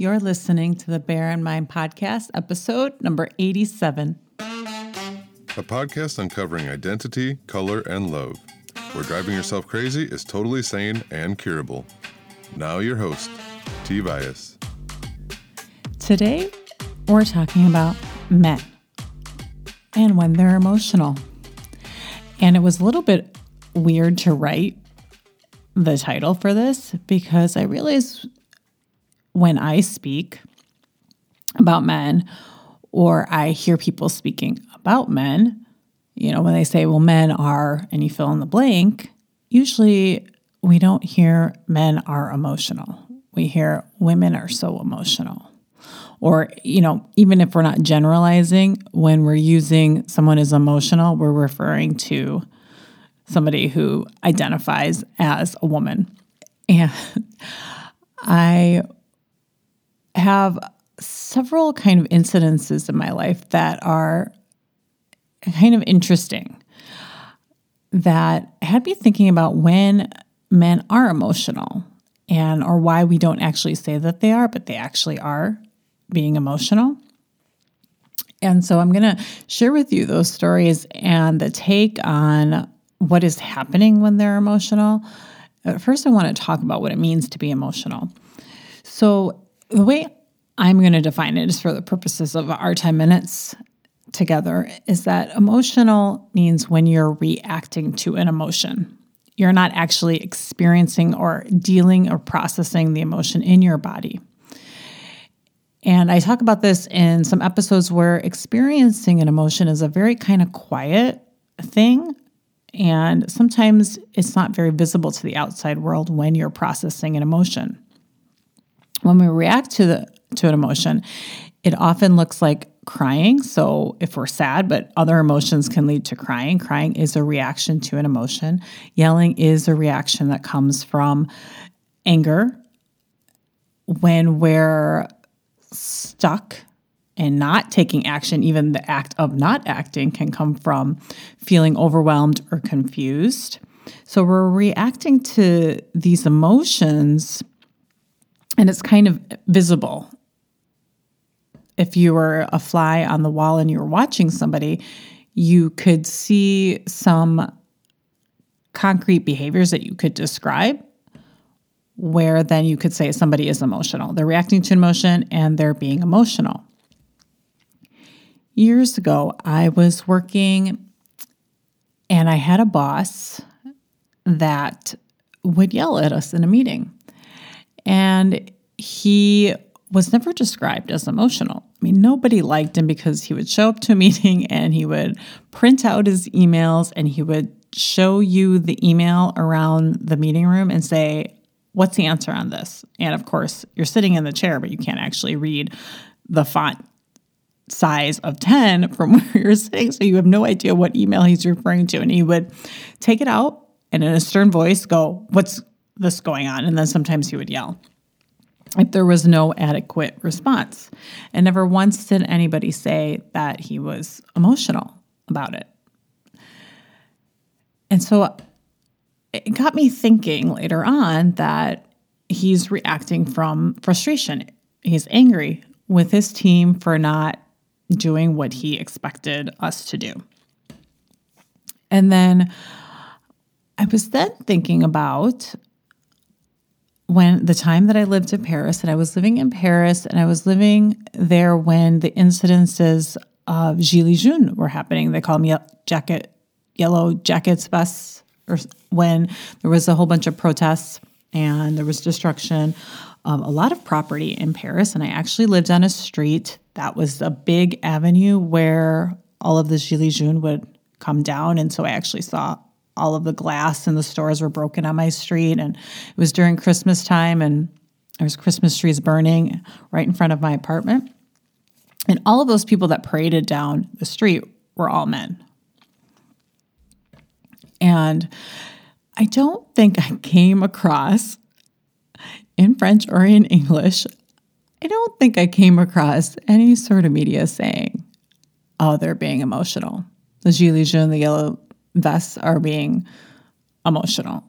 You're listening to the Bear in Mind podcast, episode number 87. A podcast uncovering identity, color, and love. Where driving yourself crazy is totally sane and curable. Now your host, T. Bias. Today, we're talking about men and when they're emotional. And it was a little bit weird to write the title for this because I realized when I speak about men or I hear people speaking about men, you know, when they say, well, men are, and you fill in the blank, usually we don't hear men are emotional. We hear women are so emotional. Or, you know, even if we're not generalizing, when we're using someone as emotional, we're referring to somebody who identifies as a woman. And I have several kind of incidences in my life that are kind of interesting that had me thinking about when men are emotional and or why we don't actually say that they are, but they actually are being emotional. And so I'm going to share with you those stories and the take on what is happening when they're emotional. But first, I want to talk about what it means to be emotional. So the way I'm going to define it is for the purposes of our 10 minutes together is that emotional means when you're reacting to an emotion. You're not actually experiencing or dealing or processing the emotion in your body. And I talk about this in some episodes where experiencing an emotion is a very kind of quiet thing. And sometimes it's not very visible to the outside world when you're processing an emotion. When we react to an emotion, it often looks like crying. So if we're sad, but other emotions can lead to crying. Crying is a reaction to an emotion. Yelling is a reaction that comes from anger. When we're stuck and not taking action, even the act of not acting can come from feeling overwhelmed or confused. So we're reacting to these emotions and it's kind of visible. If you were a fly on the wall and you were watching somebody, you could see some concrete behaviors that you could describe where then you could say somebody is emotional. They're reacting to emotion and they're being emotional. Years ago, I was working and I had a boss that would yell at us in a meeting. And he was never described as emotional. I mean, nobody liked him because he would show up to a meeting and he would print out his emails and he would show you the email around the meeting room and say, what's the answer on this? And of course, you're sitting in the chair, but you can't actually read the font size of 10 from where you're sitting. So you have no idea what email he's referring to. And he would take it out and in a stern voice go, what's this going on? And then sometimes he would yell if there was no adequate response. And never once did anybody say that he was emotional about it. And so it got me thinking later on that he's reacting from frustration. He's angry with his team for not doing what he expected us to do. And then I was then thinking about when the time that I lived in Paris, and I was living in Paris, and I was living there when the incidences of Gilets Jaunes were happening. They call them yellow jackets vests. Or when there was a whole bunch of protests and there was destruction of a lot of property in Paris. And I actually lived on a street that was a big avenue where all of the Gilets Jaunes would come down. And so I actually saw all of the glass in the stores were broken on my street. And it was during Christmas time and there was Christmas trees burning right in front of my apartment. And all of those people that paraded down the street were all men. And I don't think I came across in French or in English, I don't think I came across any sort of media saying, oh, they're being emotional. The Gilets Jaunes, the yellow vests are being emotional.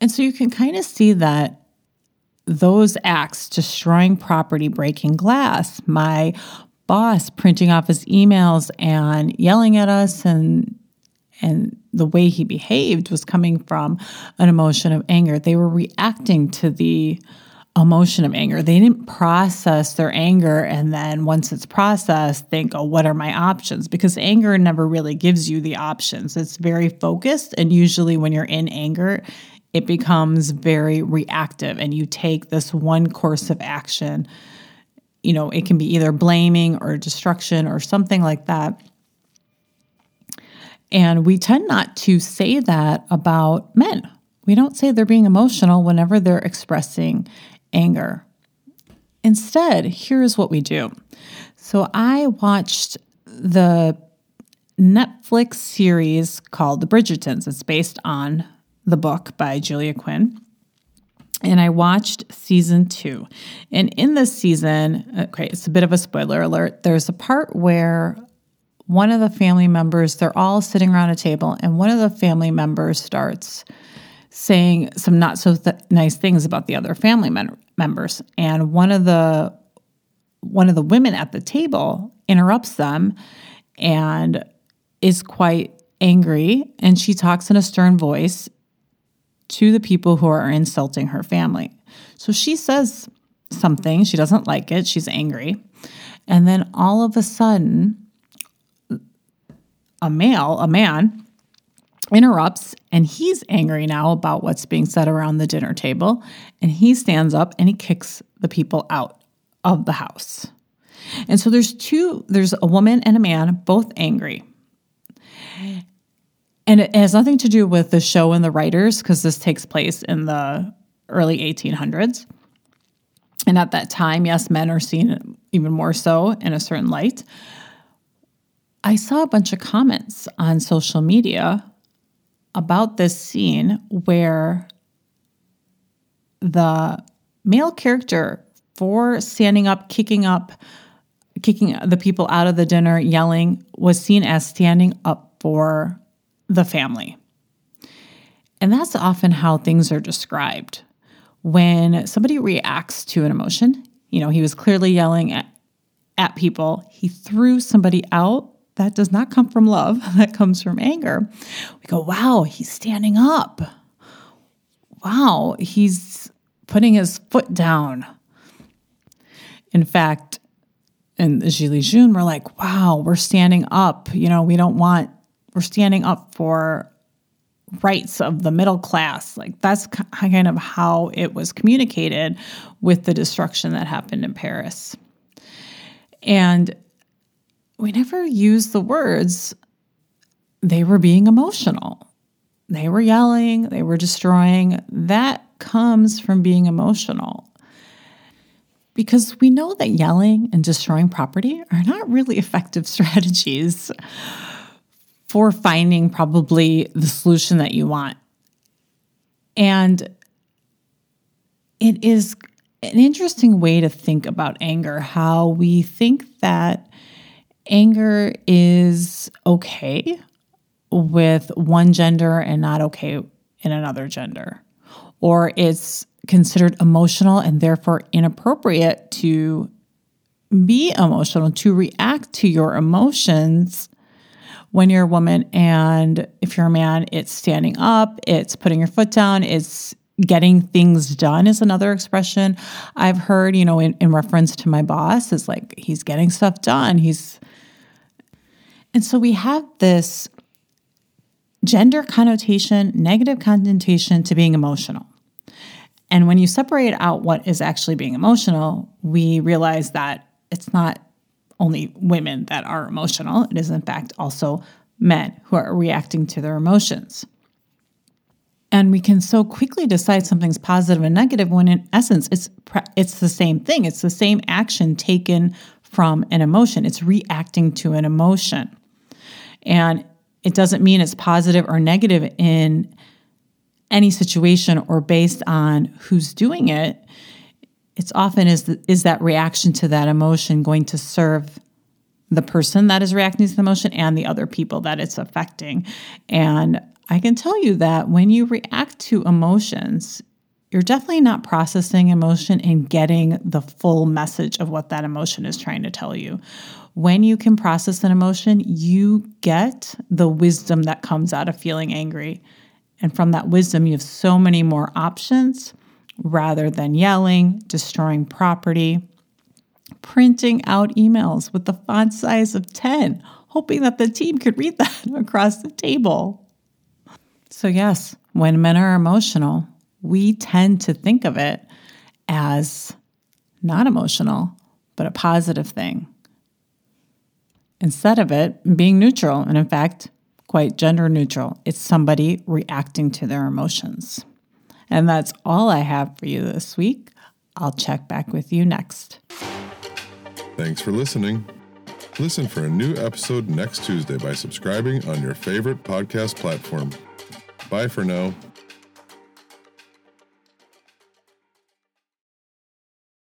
And so you can kind of see that those acts, destroying property, breaking glass, my boss printing off his emails and yelling at us, and the way he behaved was coming from an emotion of anger. They were reacting to the emotion of anger. They didn't process their anger, and then once it's processed, think, oh, what are my options? Because anger never really gives you the options. It's very focused, and usually when you're in anger, it becomes very reactive, and you take this one course of action. You know, it can be either blaming or destruction or something like that. And we tend not to say that about men. We don't say they're being emotional whenever they're expressing anger. Instead, here's what we do. So I watched the Netflix series called The Bridgertons. It's based on the book by Julia Quinn. And I watched season 2. And in this season, okay, it's a bit of a spoiler alert. There's a part where one of the family members, they're all sitting around a table, and one of the family members starts saying some not so nice things about the other family members. And one of the women at the table interrupts them and is quite angry, and she talks in a stern voice to the people who are insulting her family. So she says something, she doesn't like it, she's angry. And then all of a sudden, a man, interrupts, and he's angry now about what's being said around the dinner table, and he stands up and he kicks the people out of the house. And so there's a woman and a man, both angry. And it has nothing to do with the show and the writers, because this takes place in the early 1800s. And at that time, yes, men are seen even more so in a certain light. I saw a bunch of comments on social media about this scene where the male character, for standing up, kicking the people out of the dinner, yelling, was seen as standing up for the family. And that's often how things are described. When somebody reacts to an emotion, you know, he was clearly yelling at people, he threw somebody out. That does not come from love. That comes from anger. We go, wow, he's standing up. Wow, he's putting his foot down. In fact, in the Gilets Jaunes, we're like, wow, we're standing up. You know, we're standing up for rights of the middle class. Like, that's kind of how it was communicated with the destruction that happened in Paris. And we never use the words, they were being emotional. They were yelling, they were destroying. That comes from being emotional. Because we know that yelling and destroying property are not really effective strategies for finding probably the solution that you want. And it is an interesting way to think about anger, how we think that anger is okay with one gender and not okay in another gender. Or it's considered emotional and therefore inappropriate to be emotional, to react to your emotions when you're a woman. And if you're a man, it's standing up, it's putting your foot down, it's getting things done is another expression I've heard, you know, in reference to my boss. It's like, he's getting stuff done. And so we have this gender connotation, negative connotation to being emotional. And when you separate out what is actually being emotional, we realize that it's not only women that are emotional. It is, in fact, also men who are reacting to their emotions. And we can so quickly decide something's positive and negative when, in essence, it's the same thing. It's the same action taken from an emotion. It's reacting to an emotion. And it doesn't mean it's positive or negative in any situation or based on who's doing it. It's often, is that reaction to that emotion going to serve the person that is reacting to the emotion and the other people that it's affecting? And I can tell you that when you react to emotions, you're definitely not processing emotion and getting the full message of what that emotion is trying to tell you. When you can process an emotion, you get the wisdom that comes out of feeling angry. And from that wisdom, you have so many more options rather than yelling, destroying property, printing out emails with the font size of 10, hoping that the team could read that across the table. So yes, when men are emotional, we tend to think of it as not emotional, but a positive thing, instead of it being neutral, and in fact, quite gender neutral. It's somebody reacting to their emotions. And that's all I have for you this week. I'll check back with you next. Thanks for listening. Listen for a new episode next Tuesday by subscribing on your favorite podcast platform. Bye for now.